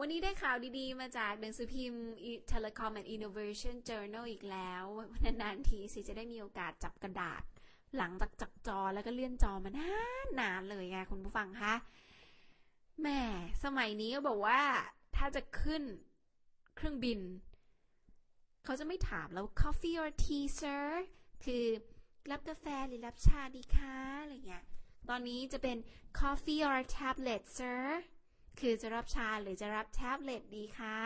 วันนี้ได้ข่าวดีๆมาจากหนังสือพิมพ์ Telecom and Innovation Journal อีกแล้วนานๆทีสิจะได้มีโอกาสจับกระดาษหลังจากจับจอแล้วก็เลื่อนจอมานานเลยไงคุณผู้ฟังคะแหมสมัยนี้ก็บอกว่าถ้าจะขึ้นเครื่องบินเขาจะไม่ถามแล้ว coffee or tea sir คือรับกาแฟหรือรับชาดีคะอะไรเงี้ยตอนนี้จะเป็น coffee or tablet sir คือจะรับชาหรือจะรับแท็บเล็ตดีคะ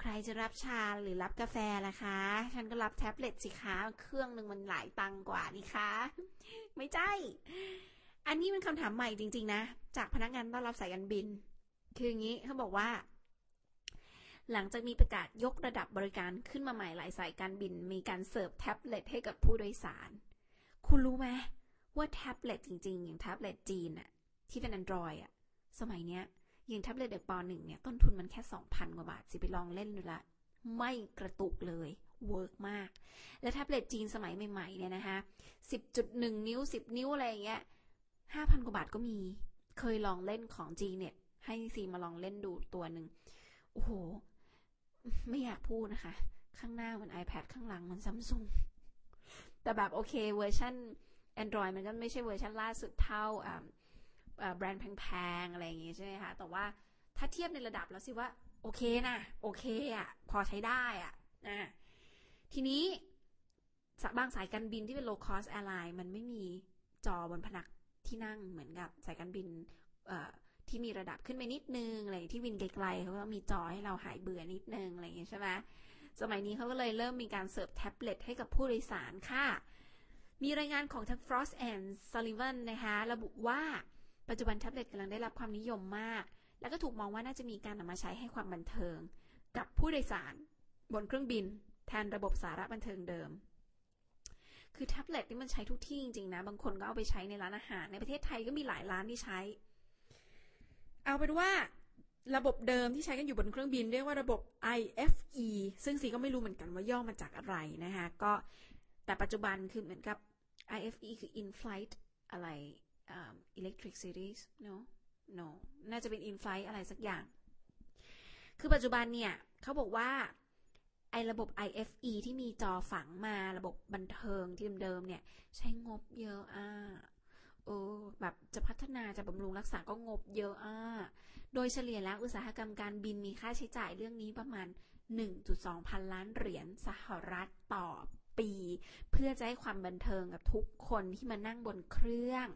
ใครจะรับชาหรือรับกาแฟล่ะคะฉันก็รับแท็บเล็ตสิคะเครื่องนึงมันหลายตังกว่านี่คะไม่ใช่อันนี้เป็นคำถามใหม่จริงๆนะจากพนักงานต้อนรับสายการบินคืออย่างนี้เขาบอกว่าหลังจากมีประกาศยกระดับบริการขึ้นมาใหม่หลายสายการบินมีการเสิร์ฟแท็บเล็ตให้กับผู้โดยสารคุณรู้ไหมว่าแท็บเล็ตจริงๆอย่างแท็บเล็ตจีนอะที่เป็น Android อะสมัยเนี้ยอย่างแท็บเล็ตเด็กป.1 เนี่ยต้นทุนมันแค่ 2,000 กว่าบาทสิไปลองเล่นดูละไม่กระตุกเลยเวิร์กมากและแท็บเล็ตจีนสมัยใหม่ๆเนี่ยนะคะ 10.1 นิ้ว10นิ้วอะไรอย่างเงี้ย 5,000 กว่าบาทก็มีเคยลองเล่นของ Gnet ให้ซีมาลองเล่นดูตัวนึงโอ้โหไม่อยากพูดนะคะข้างหน้ามัน iPad ข้างหลังมัน Samsung แต่แบบโอเคเวอร์ชั่น Android มันก็ไม่ใช่เวอร์ชั่นล่าสุดเท่าแบรนด์แพงๆอะไรอย่างงี้ใช่ไหมคะแต่ว่าถ้าเทียบในระดับแล้วสิว่าโอเคนะโอเคอ่ะพอใช้ได้อ่ะทีนี้บางสายการบินที่เป็น low cost airline มันไม่มีจอบนผนังที่นั่งเหมือนกับสายการบินที่มีระดับขึ้นไปนิดนึงอะไรที่วินไกลๆเขาก็มีจอให้เราหายเบื่อนิดนึงอะไรอย่างงี้ใช่ไหมสมัยนี้เขาก็เลยเริ่มมีการเสิร์ฟแท็บเล็ตให้กับผู้โดยสารค่ะมีรายงานของทั้ง Frost and Sullivan นะคะระบุว่าปัจจุบันแท็บเล็ตกำลังได้รับความนิยมมากและก็ถูกมองว่าน่าจะมีการนำมาใช้ให้ความบันเทิงกับผู้โดยสารบนเครื่องบินแทนระบบสาระบันเทิงเดิมคือแท็บเล็ตนี่มันใช้ทุกที่จริงๆนะบางคนก็เอาไปใช้ในร้านอาหารในประเทศไทยก็มีหลายร้านที่ใช้เอาเป็นว่าระบบเดิมที่ใช้กันอยู่บนเครื่องบินเรียกว่าระบบ IFE ซึ่งซีก็ไม่รู้เหมือนกันว่าย่อมาจากอะไรนะคะก็แต่ปัจจุบันคือเหมือนกับ IFE คือ in-flight อะไรelectric series no น่าจะเป็น in-flight อะไรสักอย่างคือปัจจุบันเนี่ยเขาบอกว่าไอ้ระบบ IFE ที่มีจอฝังมาระบบบันเทิงที่เดิมเนี่ยใช้งบเยอะแบบจะพัฒนาจะบำรุงรักษาก็งบเยอะโดยเฉลี่ยแล้วอุตสาหกรรมการบินมีค่าใช้จ่ายเรื่องนี้ประมาณ 1.2 พันล้านเหรียญสหรัฐต่อปีเพื่อจะให้ความบันเทิงกับทุกคนที่มานั่งบนเครื่อง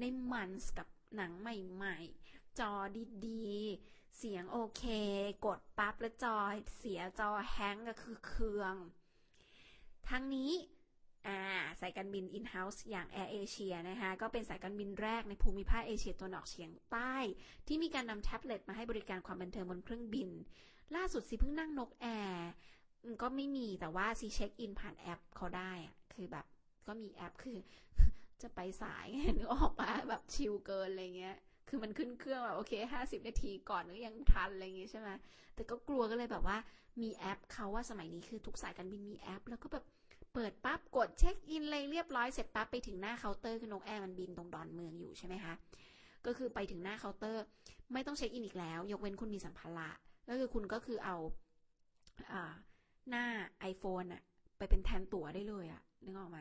ได้มันกับหนังใหม่ๆจอดีๆเสียงโอเคกดปั๊บแล้วจอเสียจอแฮงก์ก็คือเครื่องทั้งนี้สายการบิน in-house อย่าง Air Asia นะคะก็เป็นสายการบินแรกในภูมิภาคเอเชียตะวันออกเฉียงใต้ที่มีการนำแท็บเล็ตมาให้บริการความบันเทิงบนเครื่องบินล่าสุดสิเพิ่งนั่งนกแอร์ก็ไม่มีแต่ว่าซีเช็คอินผ่านแอปเขาได้คือแบบก็มีแอปคือจะไปสายนึกออกมาแบบชิลเกินอะไรเงี้ยคือมันขึ้นเครื่องแบบโอเค50นาทีก่อนก็ยังทันอะไรเงี้ยใช่ไหมแต่ก็กลัวก็เลยแบบว่ามีแอปเขาว่าสมัยนี้คือทุกสายการบินมีแอปแล้วก็แบบเปิดปั๊บกดเช็คอินเลยเรียบร้อยเสร็จปั๊บไปถึงหน้าเคาน์เตอร์คือนกแอร์มันบินตรงดอนเมืองอยู่ใช่ไหมคะก็คือไปถึงหน้าเคาน์เตอร์ไม่ต้องเช็คอินอีกแล้วยกเว้นคุณมีสัมภาระก็คือคุณก็คือเอาหน้า iPhone อะไปเป็นแทนตั๋วได้เลยอะนึกออกไหม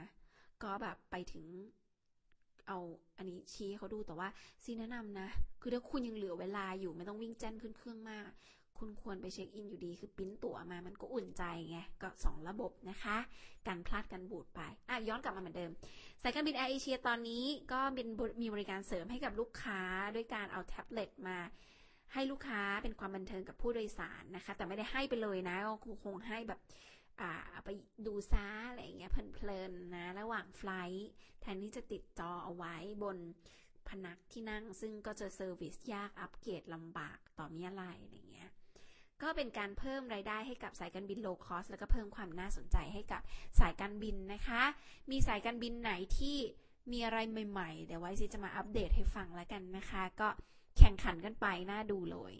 ก็แบบไปถึงเอาอันนี้ชี้เขาดูแต่ว่าซีแนะนำนะคือถ้าคุณยังเหลือเวลาอยู่ไม่ต้องวิ่งแจ้นขึ้นเครื่องมากคุณควรไปเช็คอินอยู่ดีคือปริ้นตั๋วมามันก็อุ่นใจไงก็2ระบบนะคะการพลาดกันบูดไปย้อนกลับมาเหมือนเดิมสายการบินแอร์เอเชียตอนนี้ก็มีบริการเสริมให้กับลูกค้าด้วยการเอาแท็บเล็ตมาให้ลูกค้าเป็นความบันเทิงกับผู้โดยสารนะคะแต่ไม่ได้ให้ไปเลยนะก็คงให้แบบไปดูซ่าอะไรอย่างเงี้ยเพลินๆนะระหว่างไฟล์แทนที่จะติดจอเอาไว้บนพนักที่นั่งซึ่งก็จะเซอร์วิสยากอัปเกรดลำบากต่อมีอะไรอะไรเงี้ยก็เป็นการเพิ่มรายได้ให้กับสายการบินโลคอสแล้วก็เพิ่มความน่าสนใจให้กับสายการบินนะคะมีสายการบินไหนที่มีอะไรใหม่ๆเดี๋ยวไว้ซีจะมาอัปเดตให้ฟังแล้วกันนะคะก็แข่งขันกันไปน่าดูเลย